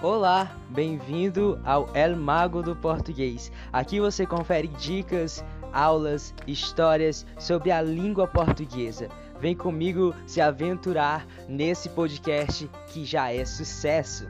Olá, bem-vindo ao El Mago do Português. Aqui você confere dicas, aulas, histórias sobre a língua portuguesa. Vem comigo se aventurar nesse podcast que já é sucesso.